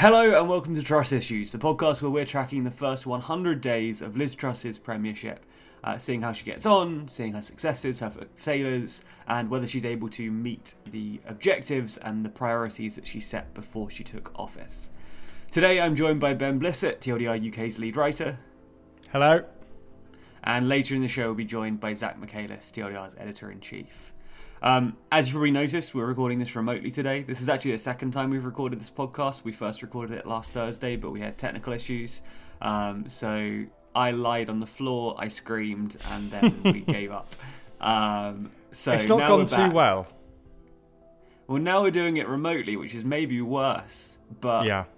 Hello and welcome to Truss Issues, the podcast where we're tracking the first 100 days of Liz Truss's premiership, seeing how she gets on, seeing her successes, her failures, and whether she's able to meet the objectives and the priorities that she set before she took office. Today I'm joined by Ben Blissett, TLDR UK's lead writer. Hello. And later in the show we'll be joined by Zach Michaelis, TLDR's editor-in-chief. As you probably noticed, we're recording this remotely today. This is actually the second time we've recorded this podcast. We first recorded it last Thursday, but we had technical issues. So I lied on the floor, I screamed, and then we gave up. So it's not gone too well. Well, now we're doing it remotely, which is maybe worse. But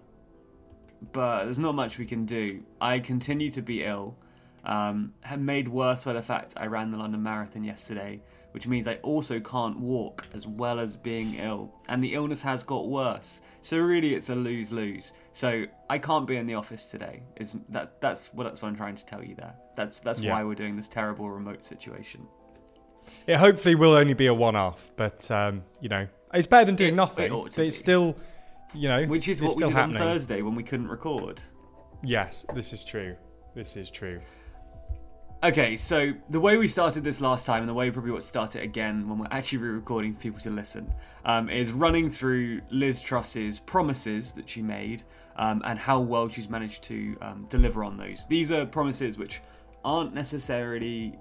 there's not much we can do. I continue to be ill. Made worse by the fact I ran the London Marathon yesterday, which means I also can't walk as well as being ill. And the illness has got worse. So really it's a lose-lose. So I can't be in the office today. That's what I'm trying to tell you there. That's why we're doing this terrible remote situation. It hopefully will only be a one-off, but, it's better than doing nothing. It ought to be. It's still, Which is what we did happening. On Thursday when we couldn't record. Yes, this is true. Okay, so the way we started this last time, and the way we probably want to start it again when we're actually re-recording for people to listen, is running through Liz Truss's promises that she made and how well she's managed to deliver on those. These are promises which aren't necessarily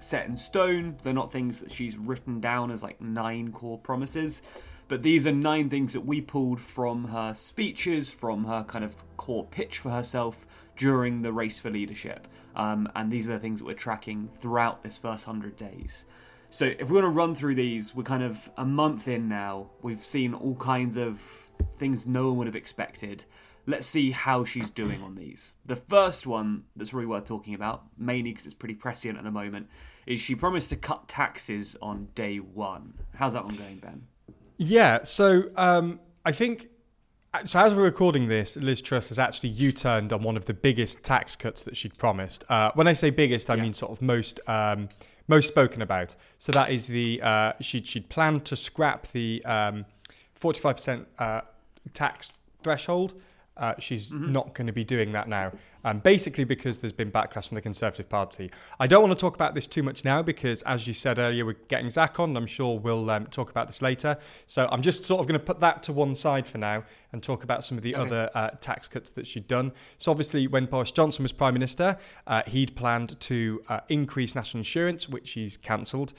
set in stone. They're not things that she's written down as 9 core promises, but these are 9 things that we pulled from her speeches, from her kind of core pitch for herself during the race for leadership. And these are the things that we're tracking throughout this first 100 days. So if we want to run through these, we're kind of a month in now. We've seen all kinds of things no one would have expected. Let's see how she's doing on these. The first one that's really worth talking about, mainly because it's pretty prescient at the moment, is she promised to cut taxes on day one. How's that one going, Ben? Yeah, so I think... So as we're recording this, Liz Truss has actually U-turned on one of the biggest tax cuts that she'd promised. When I say biggest, I mean sort of most spoken about. So that is the she'd planned to scrap the 45% tax threshold. She's not going to be doing that now, basically because there's been backlash from the Conservative Party. I don't want to talk about this too much now because, as you said earlier, we're getting Zach on. I'm sure we'll talk about this later. So I'm just sort of going to put that to one side for now and talk about some of the other tax cuts that she'd done. So obviously, when Boris Johnson was Prime Minister, he'd planned to increase national insurance, which he's cancelled.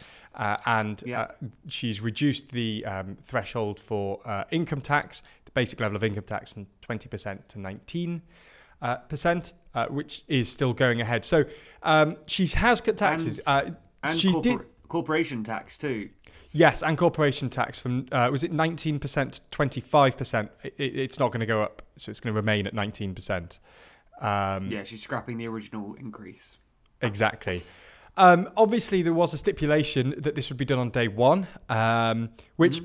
She's reduced the threshold for income tax, the basic level of income tax, from 20% to 19%, which is still going ahead. So she has cut taxes. And she did corporation tax too. Yes, and corporation tax from, was it 19% to 25%? It's not going to go up, so it's going to remain at 19%. She's scrapping the original increase. Exactly. Obviously, there was a stipulation that this would be done on day one, which,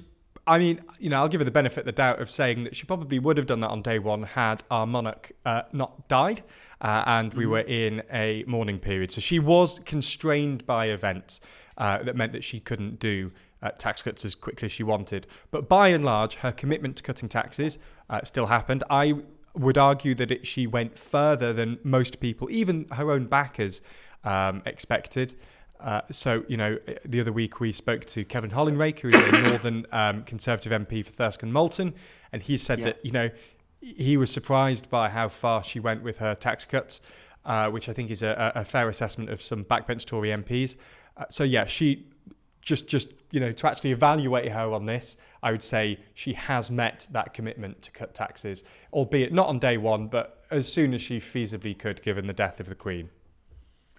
I mean, I'll give her the benefit of the doubt of saying that she probably would have done that on day one had our monarch not died and we were in a mourning period. So she was constrained by events that meant that she couldn't do tax cuts as quickly as she wanted. But by and large, her commitment to cutting taxes still happened. I would argue that she went further than most people, even her own backers, expected. So, the other week we spoke to Kevin Hollenrake, who is a Northern Conservative MP for Thirsk and Moulton, and he said that, he was surprised by how far she went with her tax cuts, which I think is a fair assessment of some backbench Tory MPs. She just to actually evaluate her on this, I would say she has met that commitment to cut taxes, albeit not on day one, but as soon as she feasibly could, given the death of the Queen.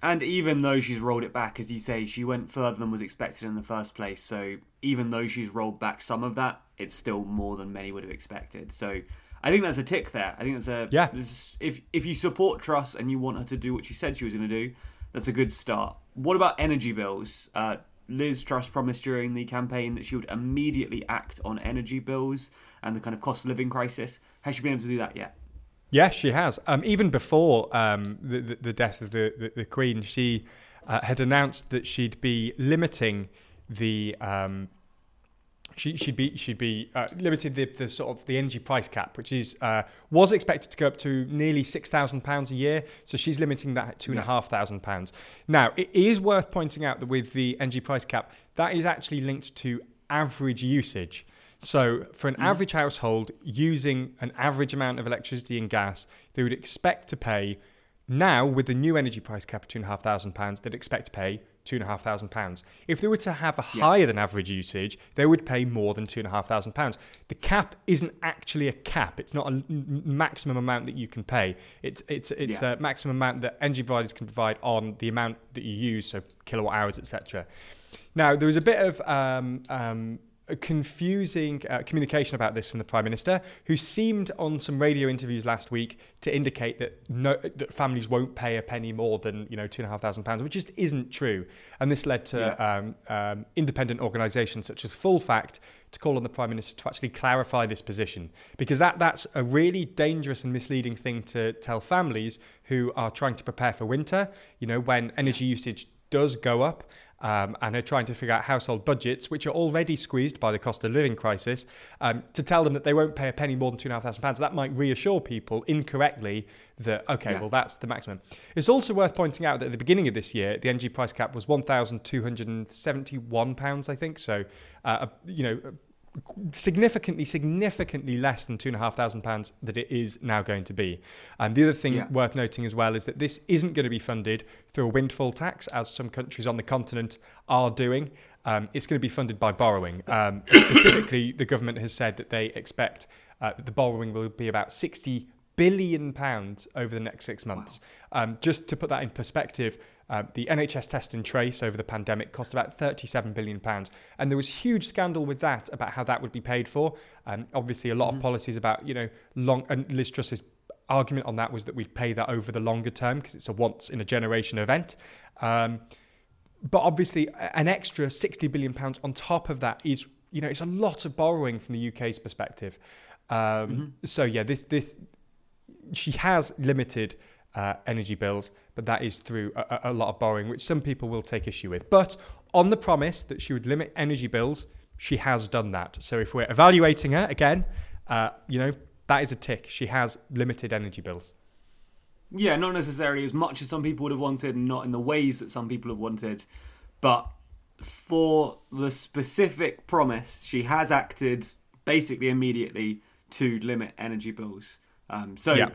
And even though she's rolled it back, as you say, she went further than was expected in the first place. So even though she's rolled back some of that, it's still more than many would have expected. So I think that's a tick there. I think that's if you support Truss and you want her to do what she said she was going to do, that's a good start. What about energy bills? Liz Truss promised during the campaign that she would immediately act on energy bills and the kind of cost of living crisis. Has she been able to do that yet? Yes, she has. Even before the death of the Queen, she had announced that she'd be limiting the She'd be limited the sort of the energy price cap, which is was expected to go up to nearly £6,000 a year. So she's limiting that at £2,500. Now, it is worth pointing out that with the energy price cap, that is actually linked to average usage. So for an average household using an average amount of electricity and gas, they would expect to pay now with the new energy price cap of £2,500. They'd expect to pay £2,500. If they were to have a higher than average usage, they would pay more than £2,500. The cap isn't actually a cap. It's not a maximum amount that you can pay. It's a maximum amount that energy providers can provide on the amount that you use, so kilowatt hours, etc. Now, there was a bit of confusing communication about this from the Prime Minister, who seemed on some radio interviews last week to indicate that families won't pay a penny more than £2,500, which just isn't true. And this led to independent organisations such as Full Fact to call on the Prime Minister to actually clarify this position, because that's a really dangerous and misleading thing to tell families who are trying to prepare for winter, when energy usage does go up. And are trying to figure out household budgets, which are already squeezed by the cost of living crisis, to tell them that they won't pay a penny more than £2,500. That might reassure people incorrectly that, well, that's the maximum. It's also worth pointing out that at the beginning of this year, the energy price cap was £1,271, I think. So, significantly less than £2,500 that it is now going to be. And the other thing worth noting as well is that this isn't going to be funded through a windfall tax, as some countries on the continent are doing. It's going to be funded by borrowing. Specifically, the government has said that they expect the borrowing will be about £60 billion over the next 6 months. Wow. Just to put that in perspective, the NHS test and trace over the pandemic cost about £37 billion. And there was huge scandal with that about how that would be paid for. Obviously, a lot of policies about, long... And Liz Truss's argument on that was that we'd pay that over the longer term because it's a once-in-a-generation event. But obviously, an extra £60 billion on top of that is, it's a lot of borrowing from the UK's perspective. So, this she has limited... energy bills, but that is through a lot of borrowing, which some people will take issue with. But on the promise that she would limit energy bills, she has done that. So if we're evaluating her again, that is a tick. She has limited energy bills. Yeah, not necessarily as much as some people would have wanted, and not in the ways that some people have wanted. But for the specific promise, she has acted basically immediately to limit energy bills.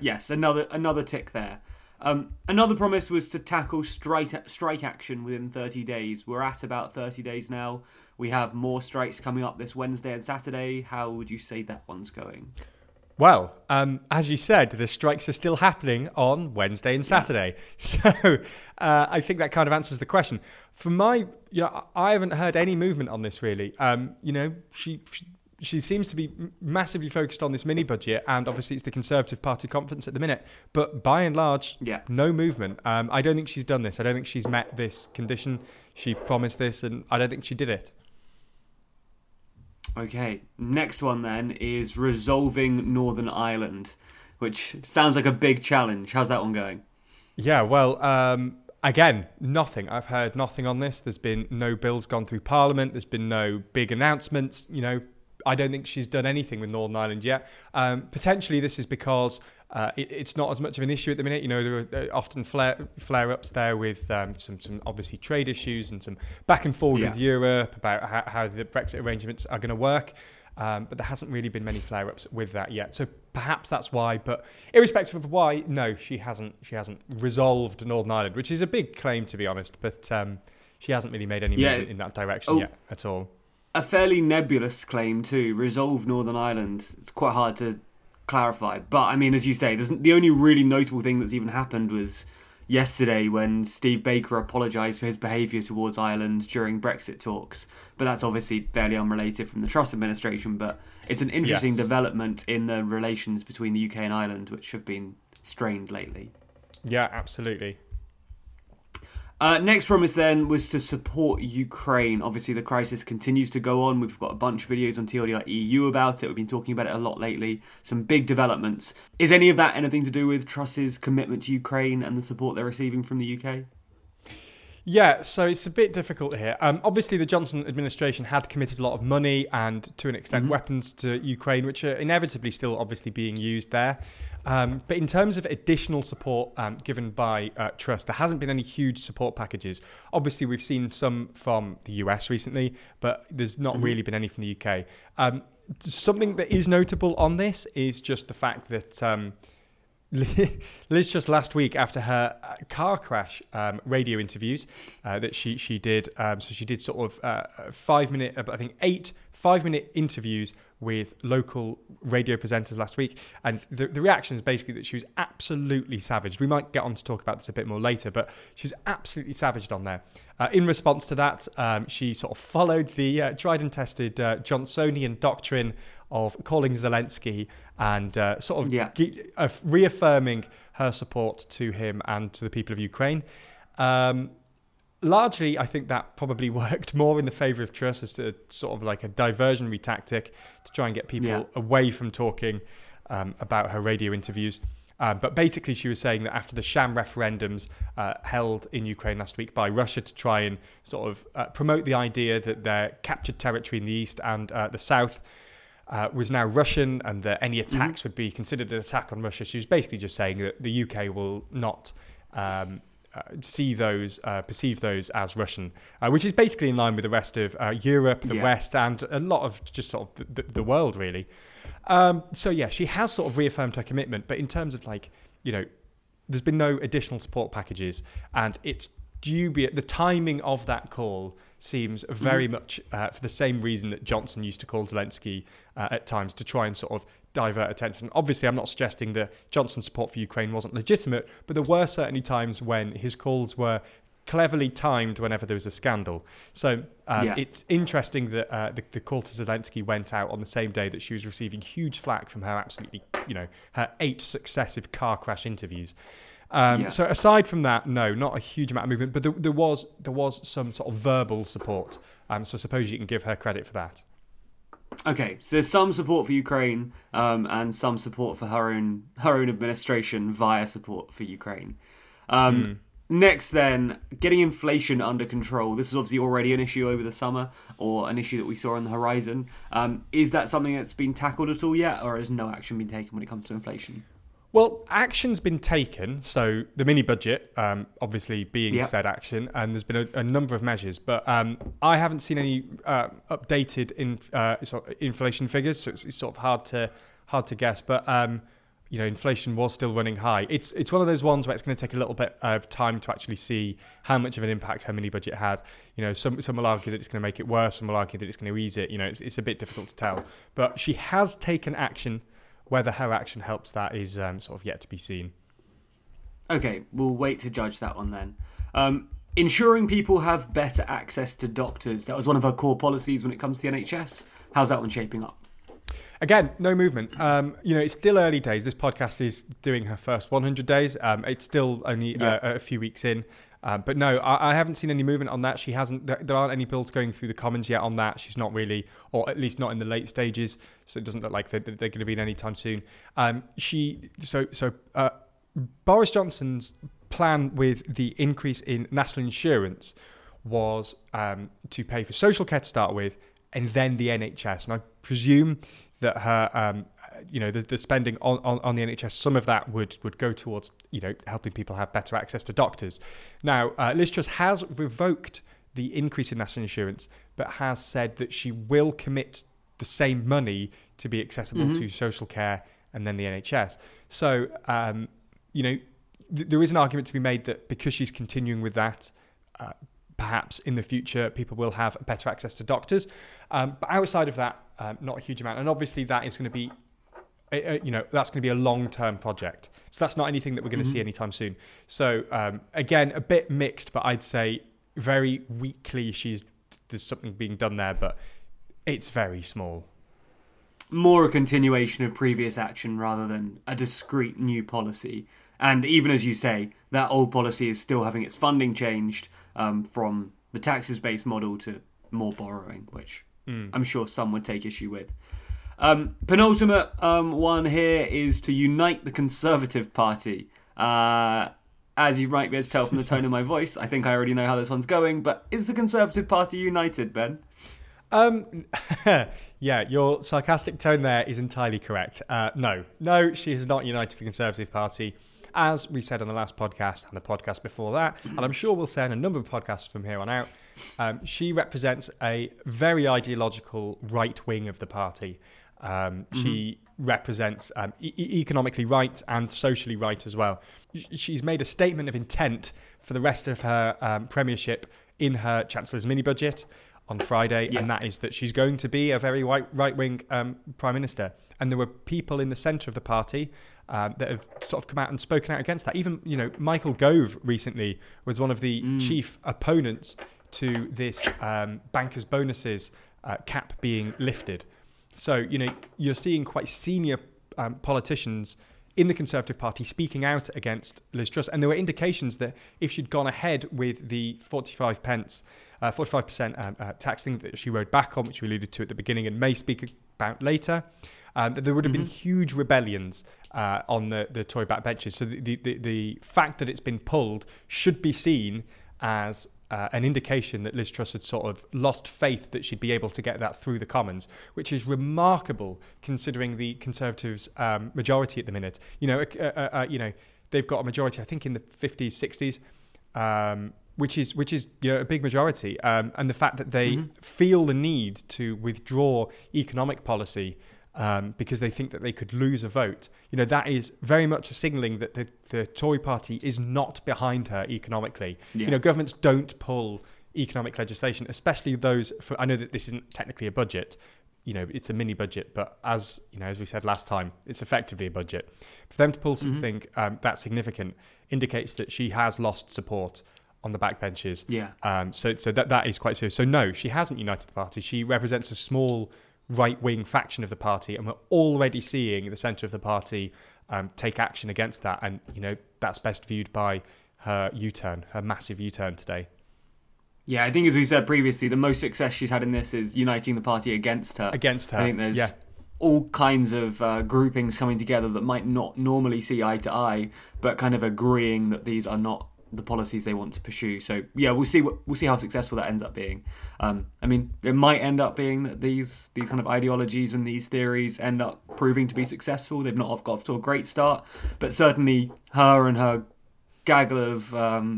Yes, another tick there. Another promise was to tackle strike action within 30 days. We're at about 30 days now. We have more strikes coming up this Wednesday and Saturday. How would you say that one's going? Well, as you said, the strikes are still happening on Wednesday and Saturday. So I think that kind of answers the question. For my, I haven't heard any movement on this really. She seems to be massively focused on this mini budget, and obviously it's the Conservative Party conference at the minute. But by and large, no movement. I don't think she's done this. I don't think she's met this condition. She promised this, and I don't think she did it. Okay, next one then is resolving Northern Ireland, which sounds like a big challenge. How's that one going? Yeah, well... Again, nothing. I've heard nothing on this. There's been no bills gone through Parliament. There's been no big announcements. I don't think she's done anything with Northern Ireland yet. Potentially, this is because it's not as much of an issue at the minute. There are often flare-ups there with some obviously trade issues and some back and forth with Europe about how the Brexit arrangements are going to work. But there hasn't really been many flare-ups with that yet. So perhaps that's why. But irrespective of why, no, she hasn't resolved Northern Ireland, which is a big claim, to be honest. But she hasn't really made any movement in that direction yet at all. A fairly nebulous claim too, resolve Northern Ireland. It's quite hard to clarify. But, as you say, the only really notable thing that's even happened was yesterday when Steve Baker apologised for his behaviour towards Ireland during Brexit talks. But that's obviously fairly unrelated from the Truss administration. But it's an interesting development in the relations between the UK and Ireland, which have been strained lately. Yeah, absolutely. Next promise then was to support Ukraine. Obviously, the crisis continues to go on. We've got a bunch of videos on TLDR EU about it. We've been talking about it a lot lately. Some big developments. Is any of that anything to do with Truss's commitment to Ukraine and the support they're receiving from the UK? Yeah, so it's a bit difficult here. Obviously, the Johnson administration had committed a lot of money and, to an extent, weapons to Ukraine, which are inevitably still obviously being used there. But in terms of additional support given by Truss, there hasn't been any huge support packages. Obviously, we've seen some from the US recently, but there's not really been any from the UK. Something that is notable on this is just the fact that Liz Truss last week, after her car crash radio interviews that she did, so she did sort of 5 minute, I think 8 5-minute interviews with local radio presenters last week, and the reaction is basically that she was absolutely savaged. We might get on to talk about this a bit more later, but she's absolutely savaged on there. In response to that, she sort of followed the tried and tested Johnsonian doctrine of calling Zelensky and sort of reaffirming her support to him and to the people of Ukraine. Largely, I think that probably worked more in the favour of Truss as to sort of like a diversionary tactic to try and get people away from talking about her radio interviews. But basically, she was saying that after the sham referendums held in Ukraine last week by Russia to try and sort of promote the idea that their captured territory in the east and the south was now Russian, and that any attacks would be considered an attack on Russia. She was basically just saying that the UK will not see those, perceive those as Russian, which is basically in line with the rest of Europe, the West, and a lot of just sort of the world, really. So yeah, she has sort of reaffirmed her commitment, but in terms of like, you know, there's been no additional support packages, and it's dubious. The timing of that call seems very much for the same reason that Johnson used to call Zelensky at times, to try and sort of divert attention. Obviously, I'm not suggesting that Johnson's support for Ukraine wasn't legitimate, but there were certainly times when his calls were cleverly timed whenever there was a scandal. So it's interesting that the call to Zelensky went out on the same day that she was receiving huge flack from her absolutely, you know, her 8 successive car crash interviews. So aside from that, no, not a huge amount of movement, but there was some sort of verbal support. So I suppose you can give her credit for that. Okay, so there's some support for Ukraine and some support for her own administration via support for Ukraine. Next then, getting inflation under control. This is obviously already an issue over the summer, or an issue that we saw on the horizon. Is that something that's been tackled at all yet, or has no action been taken when it comes to inflation? Well, action's been taken, so the mini-budget, obviously being said action, and there's been a number of measures, but I haven't seen any updated sort of inflation figures, so it's sort of hard to guess, but you know, inflation was still running high. It's one of those ones where it's going to take a little bit of time to actually see how much of an impact her mini-budget had. You know, some will argue that it's going to make it worse, some will argue that it's going to ease it, you know, it's a bit difficult to tell, but she has taken action. Whether her action helps that is sort of yet to be seen. Okay, we'll wait to judge that one then. Ensuring people have better access to doctors. That was one of her core policies when it comes to the NHS. How's that one shaping up? Again, no movement. You know, it's still early days. This podcast is doing her first 100 days. It's still only a few weeks in. But no, I haven't seen any movement on that. She hasn't. There aren't any bills going through the Commons yet on that. She's not really, or at least not in the late stages. So it doesn't look like they're going to be in any time soon. Boris Johnson's plan with the increase in national insurance was to pay for social care to start with, and then the NHS. And I presume that her, you know, the spending on the NHS, some of that would go towards, you know, helping people have better access to doctors. Now, Liz Truss has revoked the increase in national insurance, but has said that she will commit the same money to be accessible to social care and then the NHS. So, you know, there is an argument to be made that because she's continuing with that, perhaps in the future people will have better access to doctors. But outside of that, not a huge amount. And obviously that is going to be, you know, that's going to be a long-term project. So that's not anything that we're going to see anytime soon. So again, a bit mixed, but I'd say very weakly there's something being done there, but it's very small. More a continuation of previous action rather than a discrete new policy. And even as you say, that old policy is still having its funding changed from the taxes-based model to more borrowing, which I'm sure some would take issue with. Penultimate one here is to unite the Conservative Party. As you might be able to tell from the tone of my voice, I think I already know how this one's going, but is the Conservative Party united, Ben? Yeah, your sarcastic tone there is entirely correct. No, she has not united the Conservative Party, as we said on the last podcast and the podcast before that, and I'm sure we'll say in a number of podcasts from here on out. She represents a very ideological right wing of the party. She represents economically right and socially right as well. She's made a statement of intent for the rest of her premiership in her Chancellor's mini-budget on Friday, and that is that she's going to be a very right-wing Prime Minister. And there were people in the centre of the party that have sort of come out and spoken out against that. Even, you know, Michael Gove recently was one of the chief opponents to this bankers' bonuses cap being lifted. So, you know, you're seeing quite senior politicians in the Conservative Party speaking out against Liz Truss. And there were indications that if she'd gone ahead with the 45% tax thing that she rode back on, which we alluded to at the beginning and may speak about later, that there would have been huge rebellions on the Tory backbenches. So the fact that it's been pulled should be seen as an indication that Liz Truss had sort of lost faith that she'd be able to get that through the Commons, which is remarkable considering the Conservatives' majority at the minute. You know, they've got a majority, I think, in the 50s, 60s, which is you know, a big majority. And the fact that they feel the need to withdraw economic policy because they think that they could lose a vote, you know, that is very much a signalling that the Tory party is not behind her economically. Yeah. You know, governments don't pull economic legislation, especially those for, I know that this isn't technically a budget, you know, it's a mini budget, but as, you know, as we said last time, it's effectively a budget. For them to pull something that significant indicates that she has lost support on the backbenches. Yeah. So that is quite serious. So no, she hasn't united the party. She represents a small right-wing faction of the party, and we're already seeing the centre of the party take action against that, and you know that's best viewed by her U-turn, her massive U-turn today. Yeah, I think as we said previously, the most success she's had in this is uniting the party against her. I think there's all kinds of groupings coming together that might not normally see eye to eye, but kind of agreeing that these are not the policies they want to pursue. So yeah, we'll see how successful that ends up being. I mean, it might end up being that these kind of ideologies and these theories end up proving to be successful. They've not got off to a great start, but certainly her and her gaggle of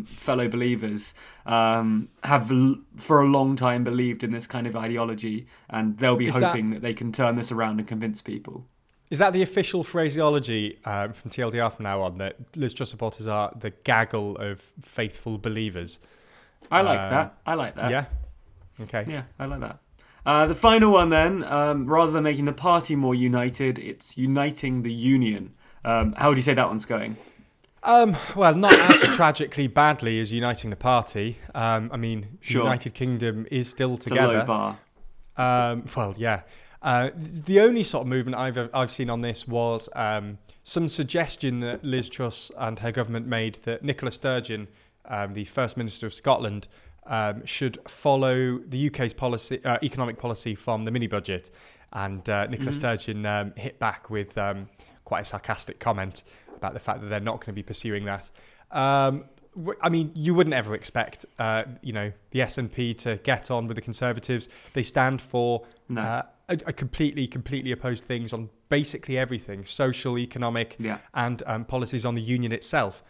fellow believers have for a long time believed in this kind of ideology, and they'll be hoping that they can turn this around and convince people. Is that the official phraseology from TLDR from now on, that Liz Truss supporters are the gaggle of faithful believers? I like that. Yeah? Okay. Yeah, I like that. The final one then, rather than making the party more united, it's uniting the union. How would you say that one's going? Well, not as tragically badly as uniting the party. I mean, sure. United Kingdom is still together. It's a low bar. Well, yeah. The only sort of movement I've seen on this was some suggestion that Liz Truss and her government made that Nicola Sturgeon, the First Minister of Scotland, should follow the UK's policy, economic policy from the mini-budget. And Nicola Sturgeon hit back with quite a sarcastic comment about the fact that they're not going to be pursuing that. I mean, you wouldn't ever expect, you know, the SNP to get on with the Conservatives. They stand for... No. I completely opposed things on basically everything, social, economic, and policies on the union itself.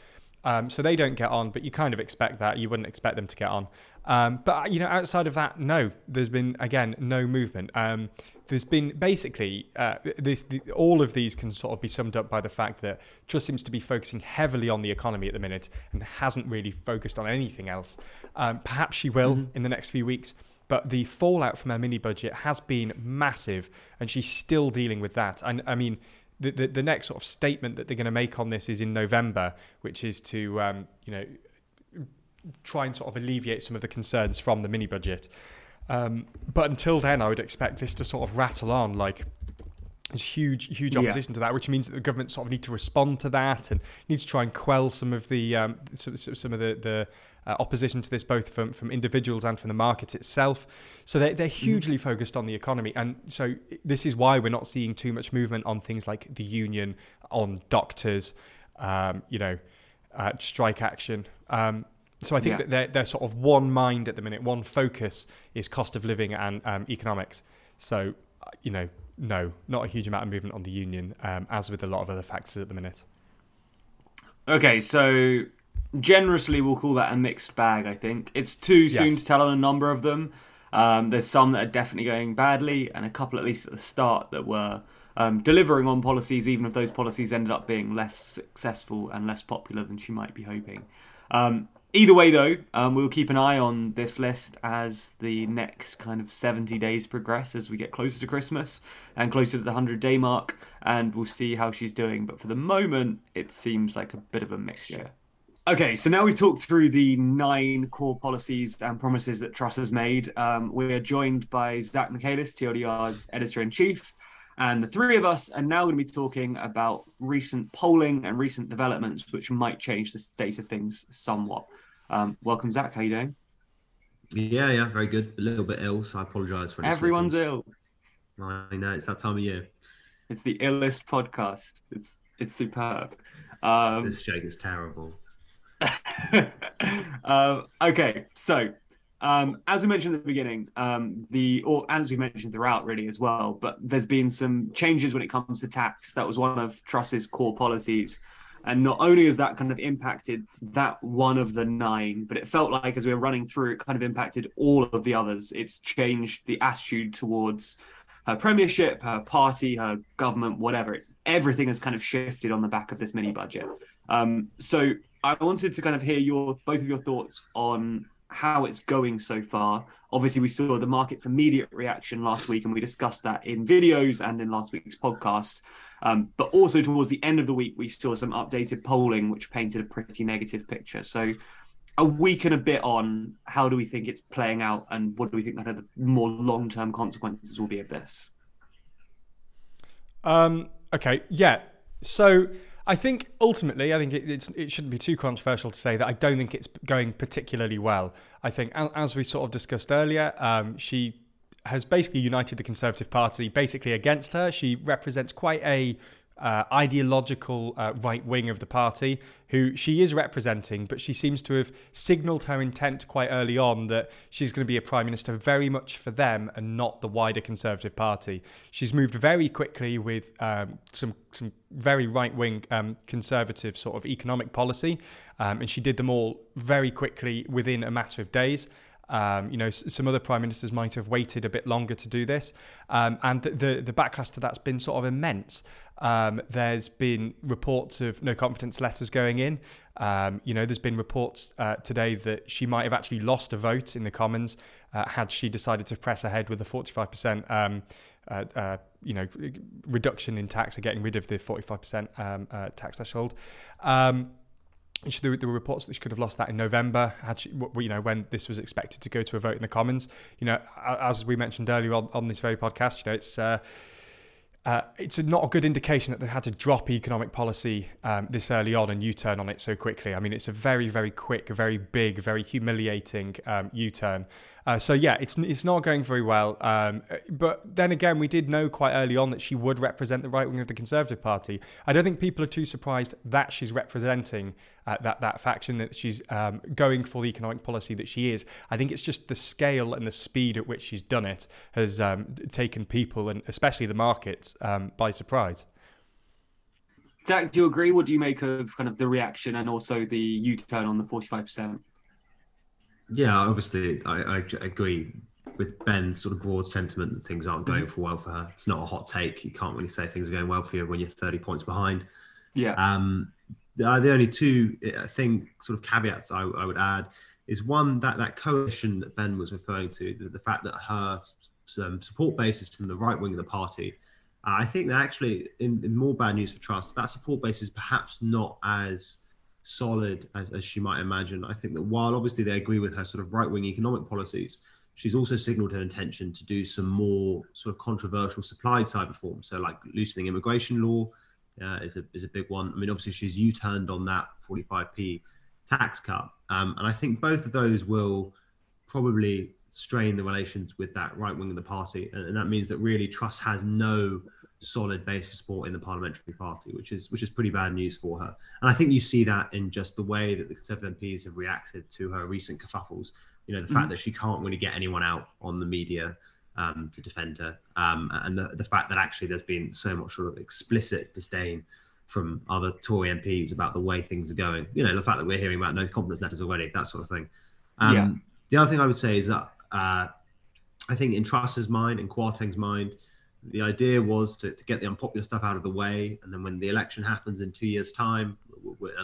So they don't get on, but you kind of expect that. You wouldn't expect them to get on. But, you know, outside of that, no, there's been, again, no movement. There's been basically, all of these can sort of be summed up by the fact that Truss seems to be focusing heavily on the economy at the minute and hasn't really focused on anything else. Perhaps she will in the next few weeks. But the fallout from her mini-budget has been massive, and she's still dealing with that. And I mean, the next sort of statement that they're going to make on this is in November, which is to, you know, try and sort of alleviate some of the concerns from the mini-budget. But until then, I would expect this to sort of rattle on. Like, there's huge opposition to that, which means that the government sort of need to respond to that and needs to try and quell some of the opposition to this, both from individuals and from the market itself. So they're hugely focused on the economy, and so this is why we're not seeing too much movement on things like the union, on doctors, you know, strike action. So I think that they're sort of one mind at the minute. One focus is cost of living and economics. So, you know, no, not a huge amount of movement on the union, as with a lot of other factors at the minute. Okay, so generously we'll call that a mixed bag, I think. It's too soon to tell on a number of them. There's some that are definitely going badly and a couple, at least at the start, that were delivering on policies, even if those policies ended up being less successful and less popular than she might be hoping. Either way, though, we'll keep an eye on this list as the next kind of 70 days progress as we get closer to Christmas and closer to the 100-day mark, and we'll see how she's doing. But for the moment, it seems like a bit of a mixture. Okay, so now we've talked through the 9 core policies and promises that Truss has made. We are joined by Zach Michaelis, TLDR's editor-in-chief. And the three of us are now going to be talking about recent polling and recent developments, which might change the state of things somewhat. Welcome, Zach. How are you doing? Yeah, very good. A little bit ill, so I apologise for everyone's seconds. Ill. I know, it's that time of year. It's the illest podcast. It's superb. This joke is terrible. Okay, so... as we mentioned at the beginning, as we mentioned throughout really as well, but there's been some changes when it comes to tax. That was one of Truss's core policies. And not only has that kind of impacted that one of the 9, but it felt like as we were running through, it kind of impacted all of the others. It's changed the attitude towards her premiership, her party, her government, whatever. Everything has kind of shifted on the back of this mini budget. So I wanted to kind of hear both of your thoughts on how it's going so far. Obviously, we saw the market's immediate reaction last week, and we discussed that in videos and in last week's podcast. But also towards the end of the week, we saw some updated polling, which painted a pretty negative picture. So a week and a bit on, how do we think it's playing out, and what do we think kind of the more long-term consequences will be of this? Okay, yeah. So... I think it shouldn't be too controversial to say that I don't think it's going particularly well. I think, as we sort of discussed earlier, she has basically united the Conservative Party basically against her. She represents quite a ideological right wing of the party, who she is representing, but she seems to have signalled her intent quite early on that she's going to be a prime minister very much for them and not the wider Conservative Party. She's moved very quickly with some very right-wing conservative sort of economic policy, and she did them all very quickly within a matter of days. You know, some other prime ministers might have waited a bit longer to do this, and the backlash to that's been sort of immense. There's been reports of no confidence letters going in. You know, there's been reports today that she might have actually lost a vote in the Commons had she decided to press ahead with the 45% reduction in tax, or getting rid of the 45% tax threshold. There were reports that she could have lost that in November, had she, you know, when this was expected to go to a vote in the Commons. You know, as we mentioned earlier on this very podcast, you know, it's not a good indication that they had to drop economic policy this early on and U-turn on it so quickly. I mean, it's a very, very quick, very big, very humiliating U-turn. So yeah, it's not going very well. But then again, we did know quite early on that she would represent the right wing of the Conservative Party. I don't think people are too surprised that she's representing that faction, that she's going for the economic policy that she is. I think it's just the scale and the speed at which she's done it has taken people, and especially the markets, by surprise. Zach, do you agree? What do you make of kind of the reaction and also the U-turn on the 45%? Yeah, obviously, I agree with Ben's sort of broad sentiment that things aren't going for well for her. It's not a hot take. You can't really say things are going well for you when you're 30 points behind. Yeah. The only two caveats I would add is one, that coalition that Ben was referring to, the fact that her support base is from the right wing of the party. I think that actually, in more bad news for Truss, that support base is perhaps not as solid as she might imagine. I think that while obviously they agree with her sort of right-wing economic policies, she's also signalled her intention to do some more sort of controversial supply-side reform. So like loosening immigration law is a big one. I mean, obviously she's U-turned on that 45p tax cut. And I think both of those will probably strain the relations with that right wing of the party. And that means that really Truss has no solid base for support in the parliamentary party, which is pretty bad news for her. And I think you see that in just the way that the Conservative MPs have reacted to her recent kerfuffles. You know, the fact that she can't really get anyone out on the media to defend her, and the fact that actually there's been so much sort of explicit disdain from other Tory MPs about the way things are going. You know, the fact that we're hearing about no confidence letters already, that sort of thing. The other thing I would say is that I think in Truss's mind, in Kwarteng's mind, the idea was to get the unpopular stuff out of the way, and then when the election happens in 2 years' time,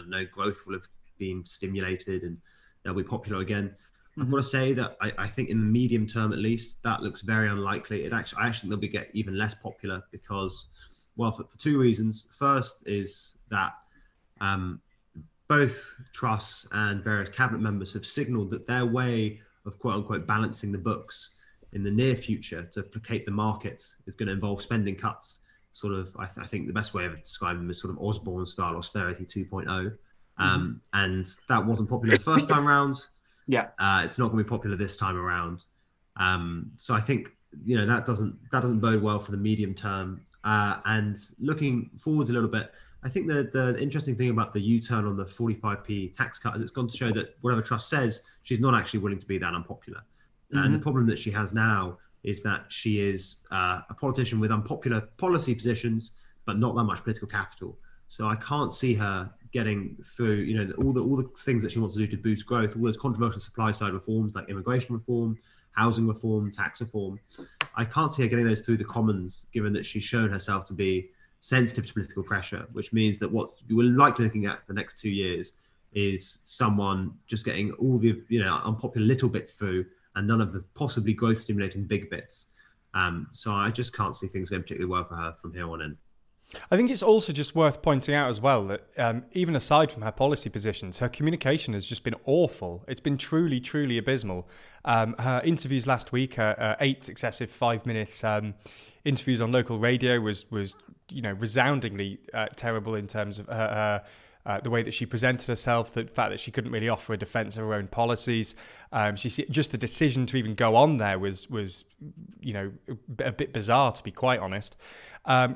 no growth will have been stimulated and they'll be popular again. I've got to say that I think in the medium term, at least, that looks very unlikely. I actually they'll get even less popular because, well, for two reasons. First is that both Truss and various cabinet members have signalled that their way of quote-unquote balancing the books in the near future to placate the markets is going to involve spending cuts. Sort of, I think the best way of describing them is sort of Osborne-style austerity 2.0. And that wasn't popular the first time round. It's not going to be popular this time around. So I think, you know, that doesn't bode well for the medium term. And looking forwards a little bit, I think the interesting thing about the U-turn on the 45p tax cut is it's gone to show that whatever Truss says, she's not actually willing to be that unpopular. And the problem that she has now is that she is a politician with unpopular policy positions, but not that much political capital. So I can't see her getting through, you know, all the things that she wants to do to boost growth, all those controversial supply side reforms like immigration reform, housing reform, tax reform. I can't see her getting those through the Commons, given that she's shown herself to be sensitive to political pressure, which means that what you will likely looking at the next 2 years is someone just getting all the, you know, unpopular little bits through and none of the possibly growth stimulating big bits. So I just can't see things going particularly well for her from here on in. I think it's also just worth pointing out as well that even aside from her policy positions, her communication has just been awful. It's been truly, truly abysmal. Her interviews last week, her 8 successive 5-minute interviews on local radio was you know, resoundingly terrible in terms of her the way that she presented herself, the fact that she couldn't really offer a defence of her own policies. Just the decision to even go on there was you know, a bit bizarre, to be quite honest.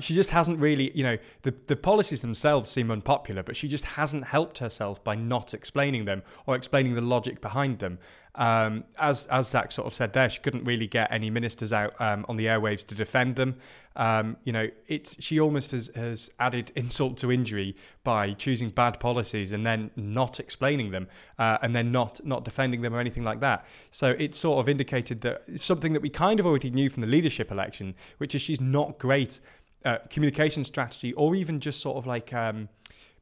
She just hasn't really, you know, the policies themselves seem unpopular, but she just hasn't helped herself by not explaining them or explaining the logic behind them. As Zach sort of said there, she couldn't really get any ministers out on the airwaves to defend them. You know, she almost has added insult to injury by choosing bad policies and then not explaining them and then not defending them or anything like that. So it sort of indicated that something that we kind of already knew from the leadership election, which is she's not great at communication strategy or even just sort of like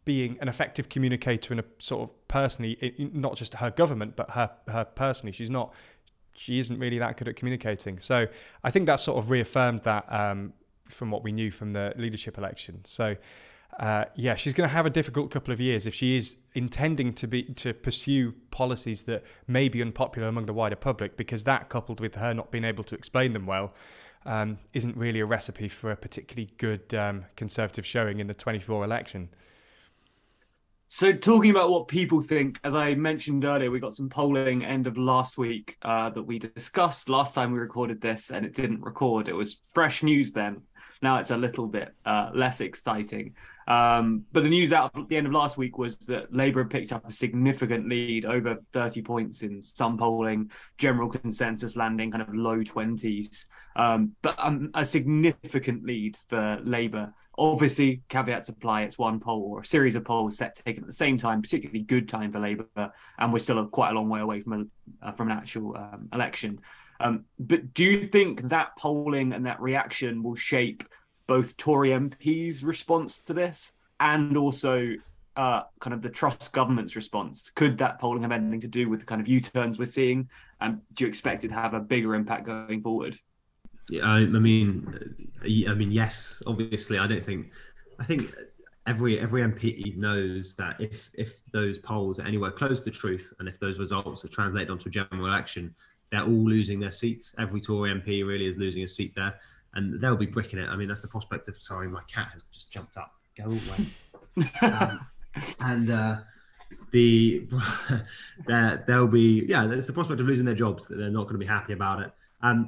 being an effective communicator and a sort of personally, not just her government, but her personally, she isn't really that good at communicating. So I think that sort of reaffirmed that from what we knew from the leadership election. So she's going to have a difficult couple of years if she is intending to pursue policies that may be unpopular among the wider public, because that, coupled with her not being able to explain them well, isn't really a recipe for a particularly good Conservative showing in the 2024 election. So talking about what people think, as I mentioned earlier, we got some polling end of last week that we discussed last time we recorded this, and it didn't record. It was fresh news then. Now it's a little bit less exciting. But the news out at the end of last week was that Labour had picked up a significant lead, over 30 points in some polling, general consensus landing kind of low 20s, but a significant lead for Labour. Obviously, caveats apply. It's one poll or a series of polls taken at the same time, particularly good time for Labour, and we're still quite a long way away from an actual election. But do you think that polling and that reaction will shape both Tory MPs' response to this and also kind of the Truss government's response? Could that polling have anything to do with the kind of U-turns we're seeing? And do you expect it to have a bigger impact going forward? Yeah, I mean, yes, obviously. I think every MP knows that if those polls are anywhere close to truth, and if those results are translated onto a general election, they're all losing their seats. Every Tory MP really is losing a seat there, and they'll be bricking it. I mean, that's the prospect of, sorry, my cat has just jumped up. Go away. They'll be, yeah, there's the prospect of losing their jobs, that they're not going to be happy about it.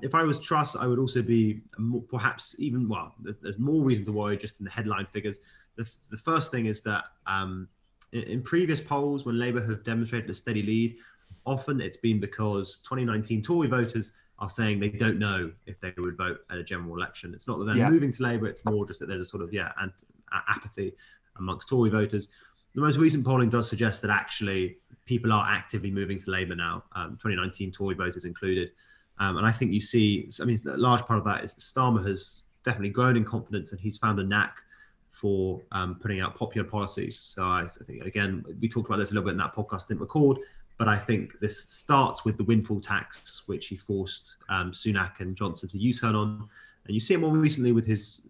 If I was Truss, I would also be more, perhaps even, well, there's more reason to worry just in the headline figures. The first thing is that in previous polls, when Labour have demonstrated a steady lead, often it's been because 2019 Tory voters are saying they don't know if they would vote at a general election. It's not that they're moving to Labour, it's more just that there's a sort of, and apathy amongst Tory voters. The most recent polling does suggest that actually people are actively moving to Labour now, 2019 Tory voters included. And I think you see, I mean, a large part of that is Starmer has definitely grown in confidence, and he's found a knack for putting out popular policies. So I think, again, we talked about this a little bit in that podcast, didn't record, but I think this starts with the windfall tax, which he forced Sunak and Johnson to U-turn on. And you see it more recently with his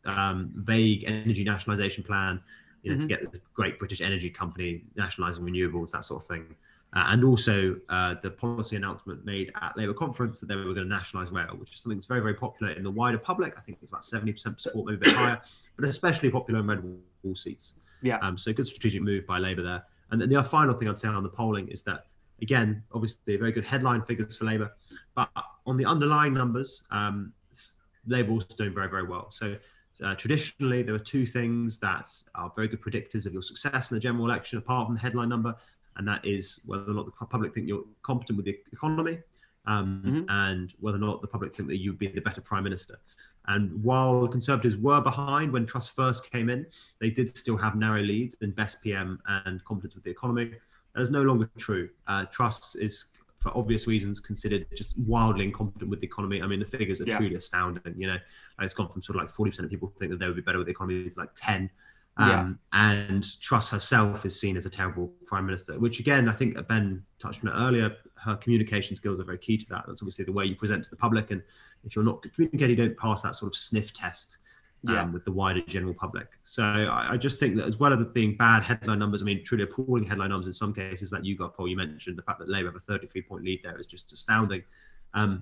vague energy nationalisation plan, to get the Great British Energy Company nationalising renewables, that sort of thing. And also the policy announcement made at Labour conference that they were going to nationalise rail, which is something that's very, very popular in the wider public. I think it's about 70% support, maybe a bit higher, but especially popular in red wall seats. Yeah. So good strategic move by Labour there. And then the final thing I'd say on the polling is that, again, obviously very good headline figures for Labour, but on the underlying numbers, Labour also doing very, very well. So traditionally, there are two things that are very good predictors of your success in the general election, apart from the headline number, and that is whether or not the public think you're competent with the economy, and whether or not the public think that you'd be the better prime minister. And while the Conservatives were behind when Truss first came in, they did still have narrow leads in best PM and competence with the economy. That is no longer true. Truss is, for obvious reasons, considered just wildly incompetent with the economy. I mean, the figures are truly astounding. You know, it's gone from sort of like 40% of people think that they would be better with the economy to like 10%. And Truss herself is seen as a terrible prime minister, which again, I think Ben touched on it earlier, her communication skills are very key to that. That's obviously the way you present to the public. And if you're not communicating, you don't pass that sort of sniff test with the wider general public. So I just think that as well as being bad headline numbers, I mean, truly appalling headline numbers in some cases, that YouGov poll you mentioned, the fact that Labour have a 33-point lead there is just astounding.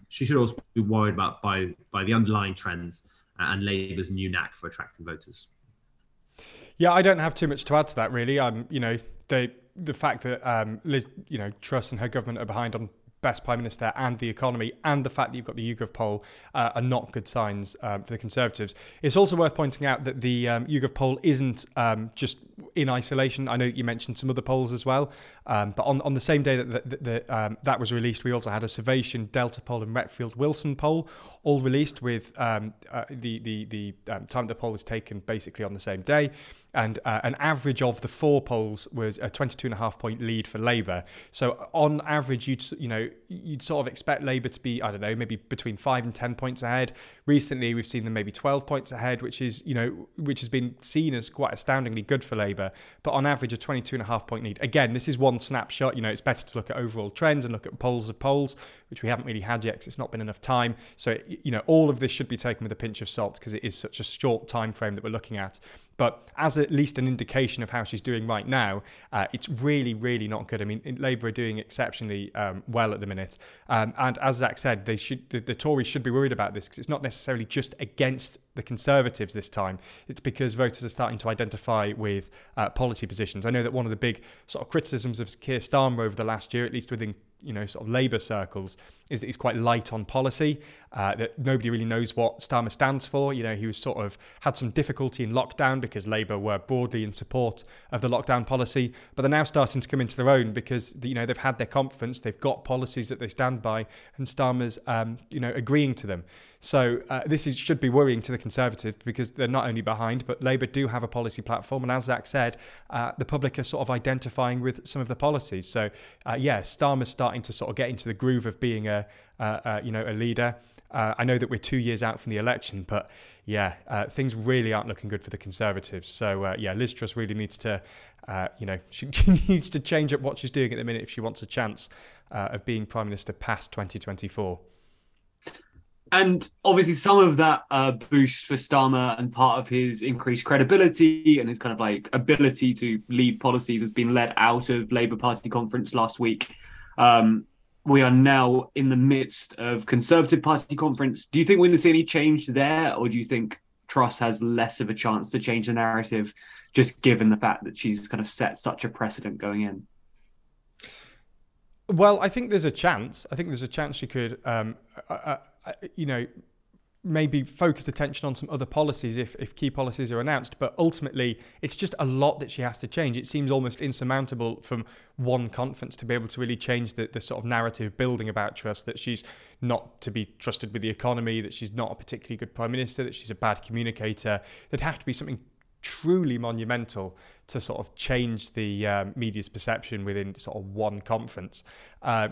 She should also be worried about by the underlying trends and Labour's new knack for attracting voters. Yeah, I don't have too much to add to that, really. The fact that Liz, Truss and her government are behind on best prime minister and the economy, and the fact that you've got the YouGov poll are not good signs for the Conservatives. It's also worth pointing out that the YouGov poll isn't just in isolation. I know that you mentioned some other polls as well, but on the same day that was released, we also had a Servation, Delta poll, and Redfield Wilson poll, all released with the time the poll was taken basically on the same day. And an average of the four polls was a 22.5-point lead for Labour. So on average, you'd sort of expect Labour to be, I don't know, maybe between 5 and 10 points ahead. Recently, we've seen them maybe 12 points ahead, which has been seen as quite astoundingly good for Labour. But on average, a 22.5-point lead. Again, this is one snapshot. It's better to look at overall trends and look at polls of polls, which we haven't really had yet because it's not been enough time. So all of this should be taken with a pinch of salt because it is such a short time frame that we're looking at. But as at least an indication of how she's doing right now, it's really, really not good. I mean, Labour are doing exceptionally well at the minute. And as Zach said, the Tories should be worried about this because it's not necessarily just against the Conservatives this time. It's because voters are starting to identify with policy positions. I know that one of the big sort of criticisms of Keir Starmer over the last year, at least within sort of Labour circles, is that he's quite light on policy, that nobody really knows what Starmer stands for. He was sort of had some difficulty in lockdown because Labour were broadly in support of the lockdown policy, but they're now starting to come into their own because, they've had their conference, they've got policies that they stand by, and Starmer's, agreeing to them. So should be worrying to the Conservatives because they're not only behind, but Labour do have a policy platform. And as Zach said, the public are sort of identifying with some of the policies. So, Starmer's starting to sort of get into the groove of being a leader. I know that we're 2 years out from the election, but things really aren't looking good for the Conservatives. So, Liz Truss really needs to, she needs to change up what she's doing at the minute if she wants a chance of being Prime Minister past 2024. And obviously some of that boost for Starmer and part of his increased credibility and his kind of like ability to lead policies has been led out of Labour Party conference last week. We are now in the midst of Conservative Party conference. Do you think we're going to see any change there, or do you think Truss has less of a chance to change the narrative just given the fact that she's kind of set such a precedent going in? Well, I think there's a chance. I think there's a chance she could... you know, maybe focused attention on some other policies if key policies are announced. But ultimately, it's just a lot that she has to change. It seems almost insurmountable from one conference to be able to really change the sort of narrative building about Truss, that she's not to be trusted with the economy, that she's not a particularly good prime minister, that she's a bad communicator. There'd have to be something truly monumental to sort of change the media's perception within sort of one conference.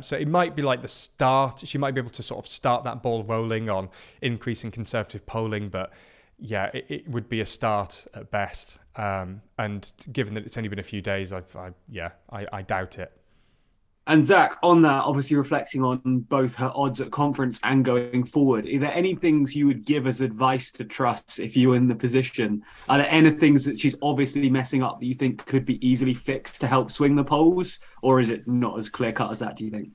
So it might be like the start. She might be able to sort of start that ball rolling on increasing Conservative polling, but yeah, it would be a start at best. And given that it's only been a few days, I doubt it. And Zach, on that, obviously reflecting on both her odds at conference and going forward, are there any things you would give as advice to Truss if you were in the position? Are there any things that she's obviously messing up that you think could be easily fixed to help swing the polls? Or is it not as clear-cut as that, do you think?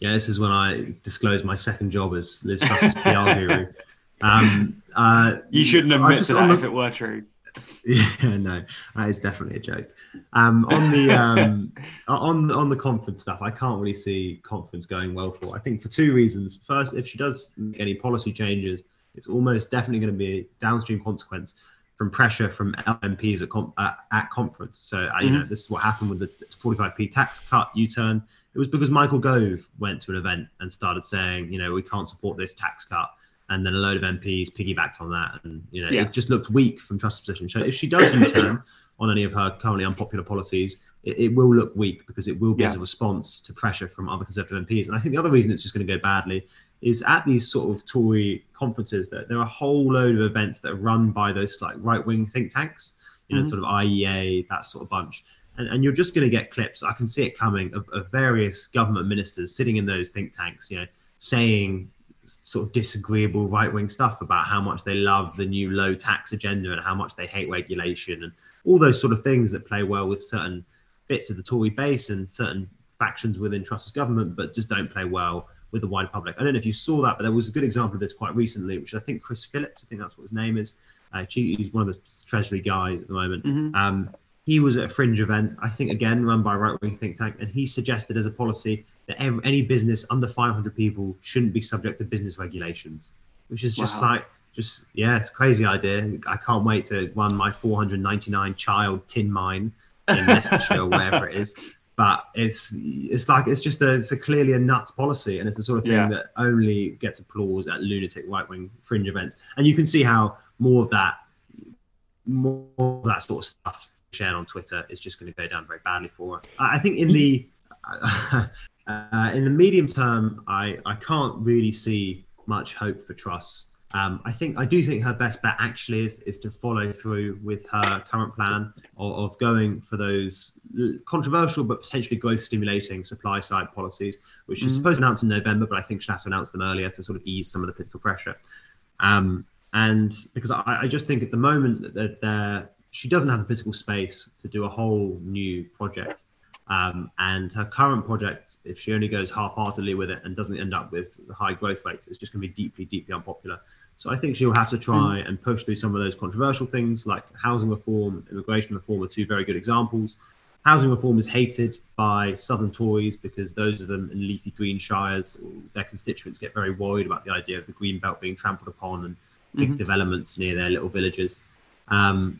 Yeah, this is when I disclose my second job as Liz Truss's PR guru. You shouldn't admit to that if it were true. Yeah, no, that is definitely a joke. On the conference stuff, I can't really see conference going well for, I think, for two reasons. First, if she does make any policy changes, it's almost definitely going to be a downstream consequence from pressure from MPs at conference. So, you know, this is what happened with the 45p tax cut U-turn. It was because Michael Gove went to an event and started saying, you know, we can't support this tax cut. And then a load of MPs piggybacked on that. And, you know, It just looked weak from Truss's position. So if she does U-turn on any of her currently unpopular policies, it will look weak because it will be as a response to pressure from other Conservative MPs. And I think the other reason it's just going to go badly is at these sort of Tory conferences that there are a whole load of events that are run by those like right-wing think tanks, you know, sort of IEA, that sort of bunch. And you're just going to get clips. I can see it coming of various government ministers sitting in those think tanks, you know, saying sort of disagreeable right-wing stuff about how much they love the new low tax agenda and how much they hate regulation and all those sort of things that play well with certain bits of the Tory base and certain factions within Truss's government, but just don't play well with the wider public. I don't know if you saw that, but there was a good example of this quite recently, which I think Chris Phillips, I think that's what his name is. He's one of the Treasury guys at the moment. He was at a fringe event, I think, again, run by a right-wing think tank, and he suggested as a policy that any business under 500 people shouldn't be subject to business regulations, which is just it's a crazy idea. I can't wait to run my 499 child tin mine in Leicestershire or wherever it is. But it's clearly a nuts policy, and it's the sort of thing that only gets applause at lunatic right-wing fringe events. And you can see how more of that sort of stuff shared on Twitter is just going to go down very badly for her. I think in the medium term, I can't really see much hope for Truss. I do think her best bet actually is to follow through with her current plan of going for those controversial but potentially growth-stimulating supply-side policies, which she's supposed to announce in November, but I think she'll have to announce them earlier to sort of ease some of the political pressure. And because I just think at the moment that she doesn't have the political space to do a whole new project. And her current project, if she only goes half-heartedly with it and doesn't end up with high growth rates, it's just going to be deeply, deeply unpopular. So I think she'll have to try and push through some of those controversial things like housing reform, immigration reform are two very good examples. Housing reform is hated by Southern Tories because those of them in leafy green shires, their constituents get very worried about the idea of the green belt being trampled upon and big developments near their little villages. And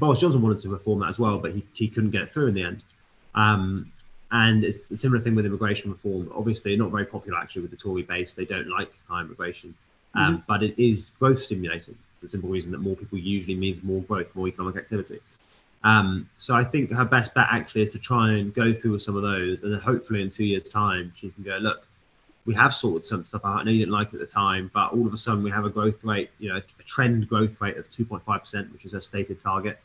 Boris Johnson wanted to reform that as well, but he couldn't get it through in the end. And it's a similar thing with immigration reform. Obviously, not very popular actually with the Tory base. They don't like high immigration, but it is growth stimulating. The simple reason that more people usually means more growth, more economic activity. So I think her best bet actually is to try and go through with some of those, and then hopefully in 2 years' time she can go, look, we have sorted some stuff out. I know you didn't like it at the time, but all of a sudden we have a growth rate, you know, a trend growth rate of 2.5%, which is a stated target.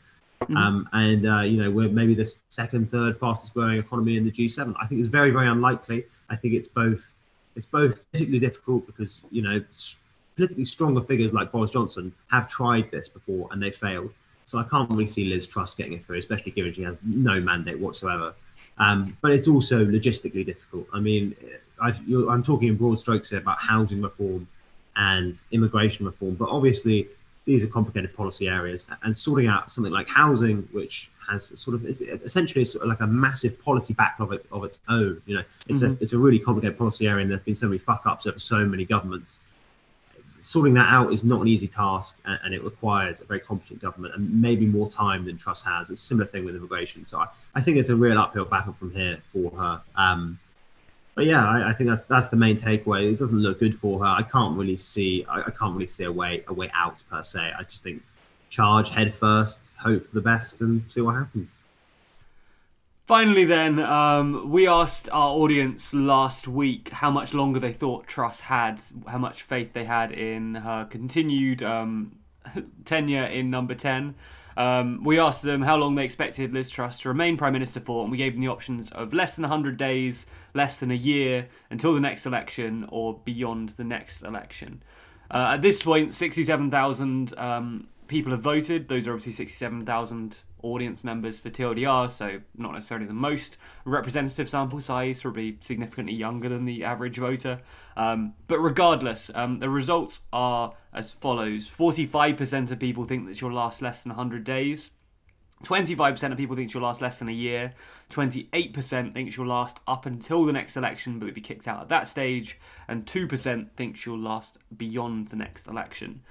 You know, we're maybe the second, third fastest growing economy in the G7. I think it's very, very unlikely. I think it's both politically difficult because, you know, politically stronger figures like Boris Johnson have tried this before and they failed. So I can't really see Liz Truss getting it through, especially given she has no mandate whatsoever. But it's also logistically difficult. I mean, I'm talking in broad strokes here about housing reform and immigration reform, but obviously these are complicated policy areas, and sorting out something like housing, which has sort of, it's essentially sort of like a massive policy backlog of its own. You know, it's mm-hmm. It's a really complicated policy area, and there's been so many fuck ups over so many governments. Sorting that out is not an easy task, and it requires a very competent government and maybe more time than Truss has. It's a similar thing with immigration. So I think it's a real uphill battle from here for her. But yeah, I think that's the main takeaway. It doesn't look good for her. I can't really see a way out per se. I just think charge head first, hope for the best, and see what happens. Finally, then, we asked our audience last week how much longer they thought Truss had, how much faith they had in her continued tenure in number 10. We asked them how long they expected Liz Truss to remain Prime Minister for, and we gave them the options of less than 100 days, less than a year, until the next election, or beyond the next election. At this point, 67,000 people have voted. Those are obviously 67,000 audience members for TLDR, so not necessarily the most representative sample size, probably significantly younger than the average voter. But regardless, the results are as follows. 45% of people think that she'll last less than 100 days. 25% of people think she'll last less than a year. 28% think she'll last up until the next election, but be kicked out at that stage. And 2% think she'll last beyond the next election.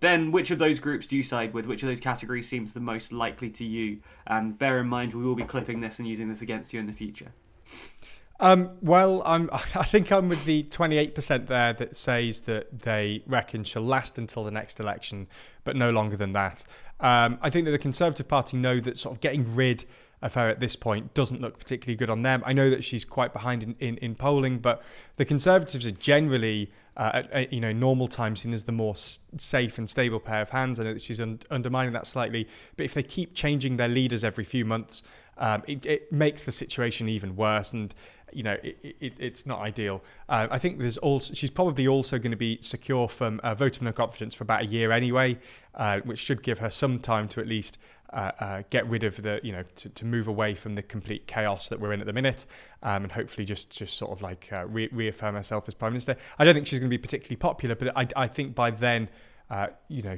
Ben, which of those groups do you side with? Which of those categories seems the most likely to you? And bear in mind, we will be clipping this and using this against you in the future. Well, I think I'm with the 28% there that says that they reckon she'll last until the next election, but no longer than that. I think that the Conservative Party know that sort of getting rid of her at this point doesn't look particularly good on them. I know that she's quite behind in polling, but the Conservatives are generally... at normal times seen as the more safe and stable pair of hands. I know that she's undermining that slightly, but if they keep changing their leaders every few months, it makes the situation even worse, and it's not ideal. I think she's probably also going to be secure from a vote of no confidence for about a year anyway, which should give her some time to at least get rid of to move away from the complete chaos that we're in at the minute, and hopefully just sort of like reaffirm herself as Prime Minister. I don't think she's going to be particularly popular, but I think by then,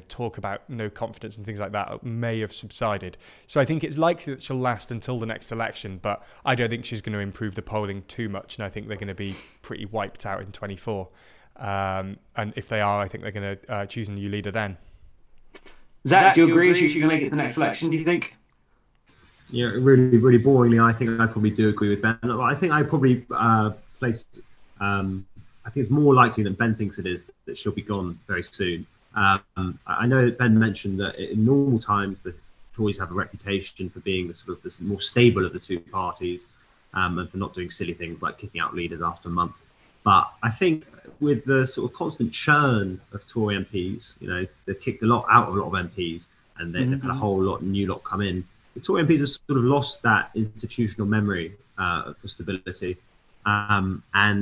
talk about no confidence and things like that may have subsided. So I think it's likely that she'll last until the next election, but I don't think she's going to improve the polling too much, and I think they're going to be pretty wiped out in 24. And if they are, I think they're going to choose a new leader then. Zach, do you agree she can make it the next election, do you think? Yeah, really, really boringly, I think I probably do agree with Ben. I think I probably I think it's more likely than Ben thinks it is that she'll be gone very soon. I know Ben mentioned that in normal times, the Tories have a reputation for being the sort of the more stable of the two parties, and for not doing silly things like kicking out leaders after a month. But I think with the sort of constant churn of Tory MPs, they've kicked a lot out of a lot of MPs, and they've had a whole lot of new lot come in. The Tory MPs have sort of lost that institutional memory for stability. And at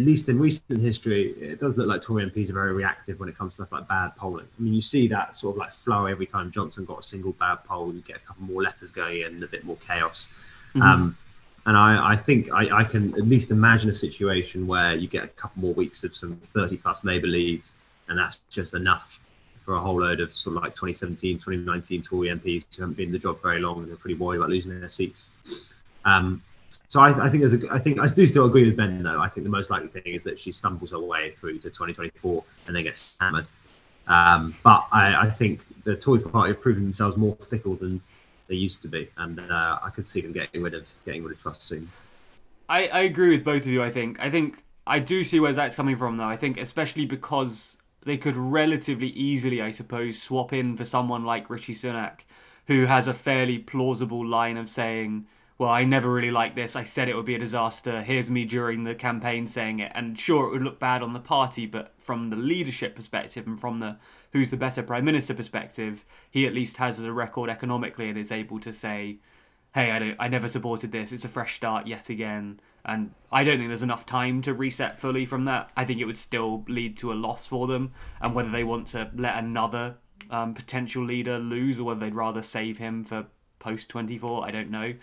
least in recent history, it does look like Tory MPs are very reactive when it comes to stuff like bad polling. I mean, you see that sort of like flow every time Johnson got a single bad poll, you get a couple more letters going in and a bit more chaos. Mm-hmm. And I think I can at least imagine a situation where you get a couple more weeks of some 30-plus Labour leads, and that's just enough for a whole load of sort of like 2017, 2019 Tory MPs who haven't been in the job very long and are pretty worried about losing their seats. So I think I do still agree with Ben, though. I think the most likely thing is that she stumbles her way through to 2024 and then gets hammered. But I think the Tory party have proven themselves more fickle than they used to be, and I could see them getting rid of Truss soon. I agree with both of you. I think I do see where Zach's coming from, though. I think especially because they could relatively easily, I suppose, swap in for someone like Rishi Sunak, who has a fairly plausible line of saying, "Well, I never really liked this. I said it would be a disaster. Here's me during the campaign saying it." And sure, it would look bad on the party, but from the leadership perspective and from the who's the better Prime Minister perspective, he at least has a record economically and is able to say, hey, I never supported this, it's a fresh start yet again. And I don't think there's enough time to reset fully from that. I think it would still lead to a loss for them, and whether they want to let another potential leader lose or whether they'd rather save him for post-24, I don't know.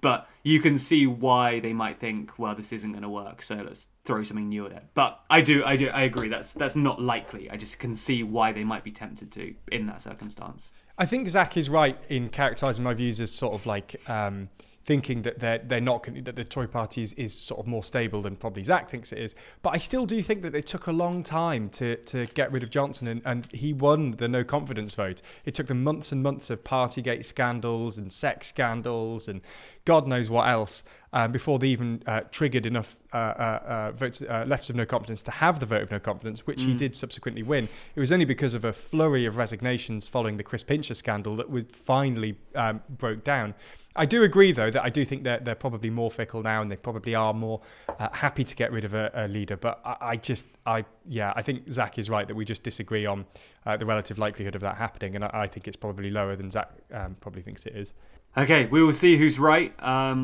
But you can see why they might think, well, this isn't going to work, so let's throw something new at it. But I agree. That's not likely. I just can see why they might be tempted to in that circumstance. I think Zach is right in characterising my views as sort of like thinking that they're not going, that the Tory party is sort of more stable than probably Zach thinks it is. But I still do think that they took a long time to get rid of Johnson, and he won the no confidence vote. It took them months and months of Partygate scandals and sex scandals and God knows what else before they even triggered enough votes, letters of no confidence to have the vote of no confidence, which he did subsequently win. It was only because of a flurry of resignations following the Chris Pincher scandal that was finally broke down. I do agree, though, that I do think that they're probably more fickle now, and they probably are more happy to get rid of a leader. But I think Zach is right that we just disagree on the relative likelihood of that happening, and I think it's probably lower than Zach probably thinks it is. Okay, we will see who's right.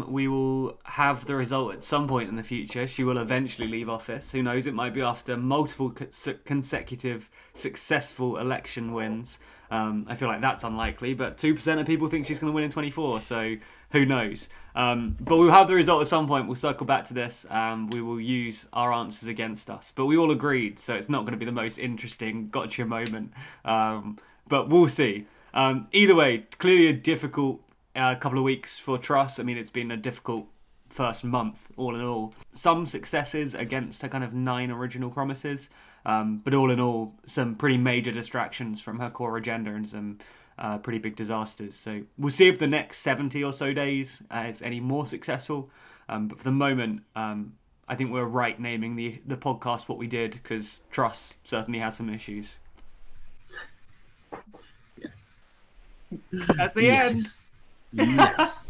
We will have the result at some point in the future. She will eventually leave office. Who knows? It might be after multiple consecutive successful election wins. I feel like that's unlikely, but 2% of people think she's going to win in 2024, so who knows? But we'll have the result at some point. We'll circle back to this. We will use our answers against us. But we all agreed, so it's not going to be the most interesting gotcha moment. But we'll see. Either way, clearly a difficult couple of weeks for Truss. I mean, it's been a difficult first month, all in all. Some successes against her kind of 9 original promises, but all in all, some pretty major distractions from her core agenda and some pretty big disasters. So we'll see if the next 70 or so days is any more successful. But for the moment, I think we're right naming the podcast what we did, because Truss certainly has some issues. Yes. That's the end. Yes.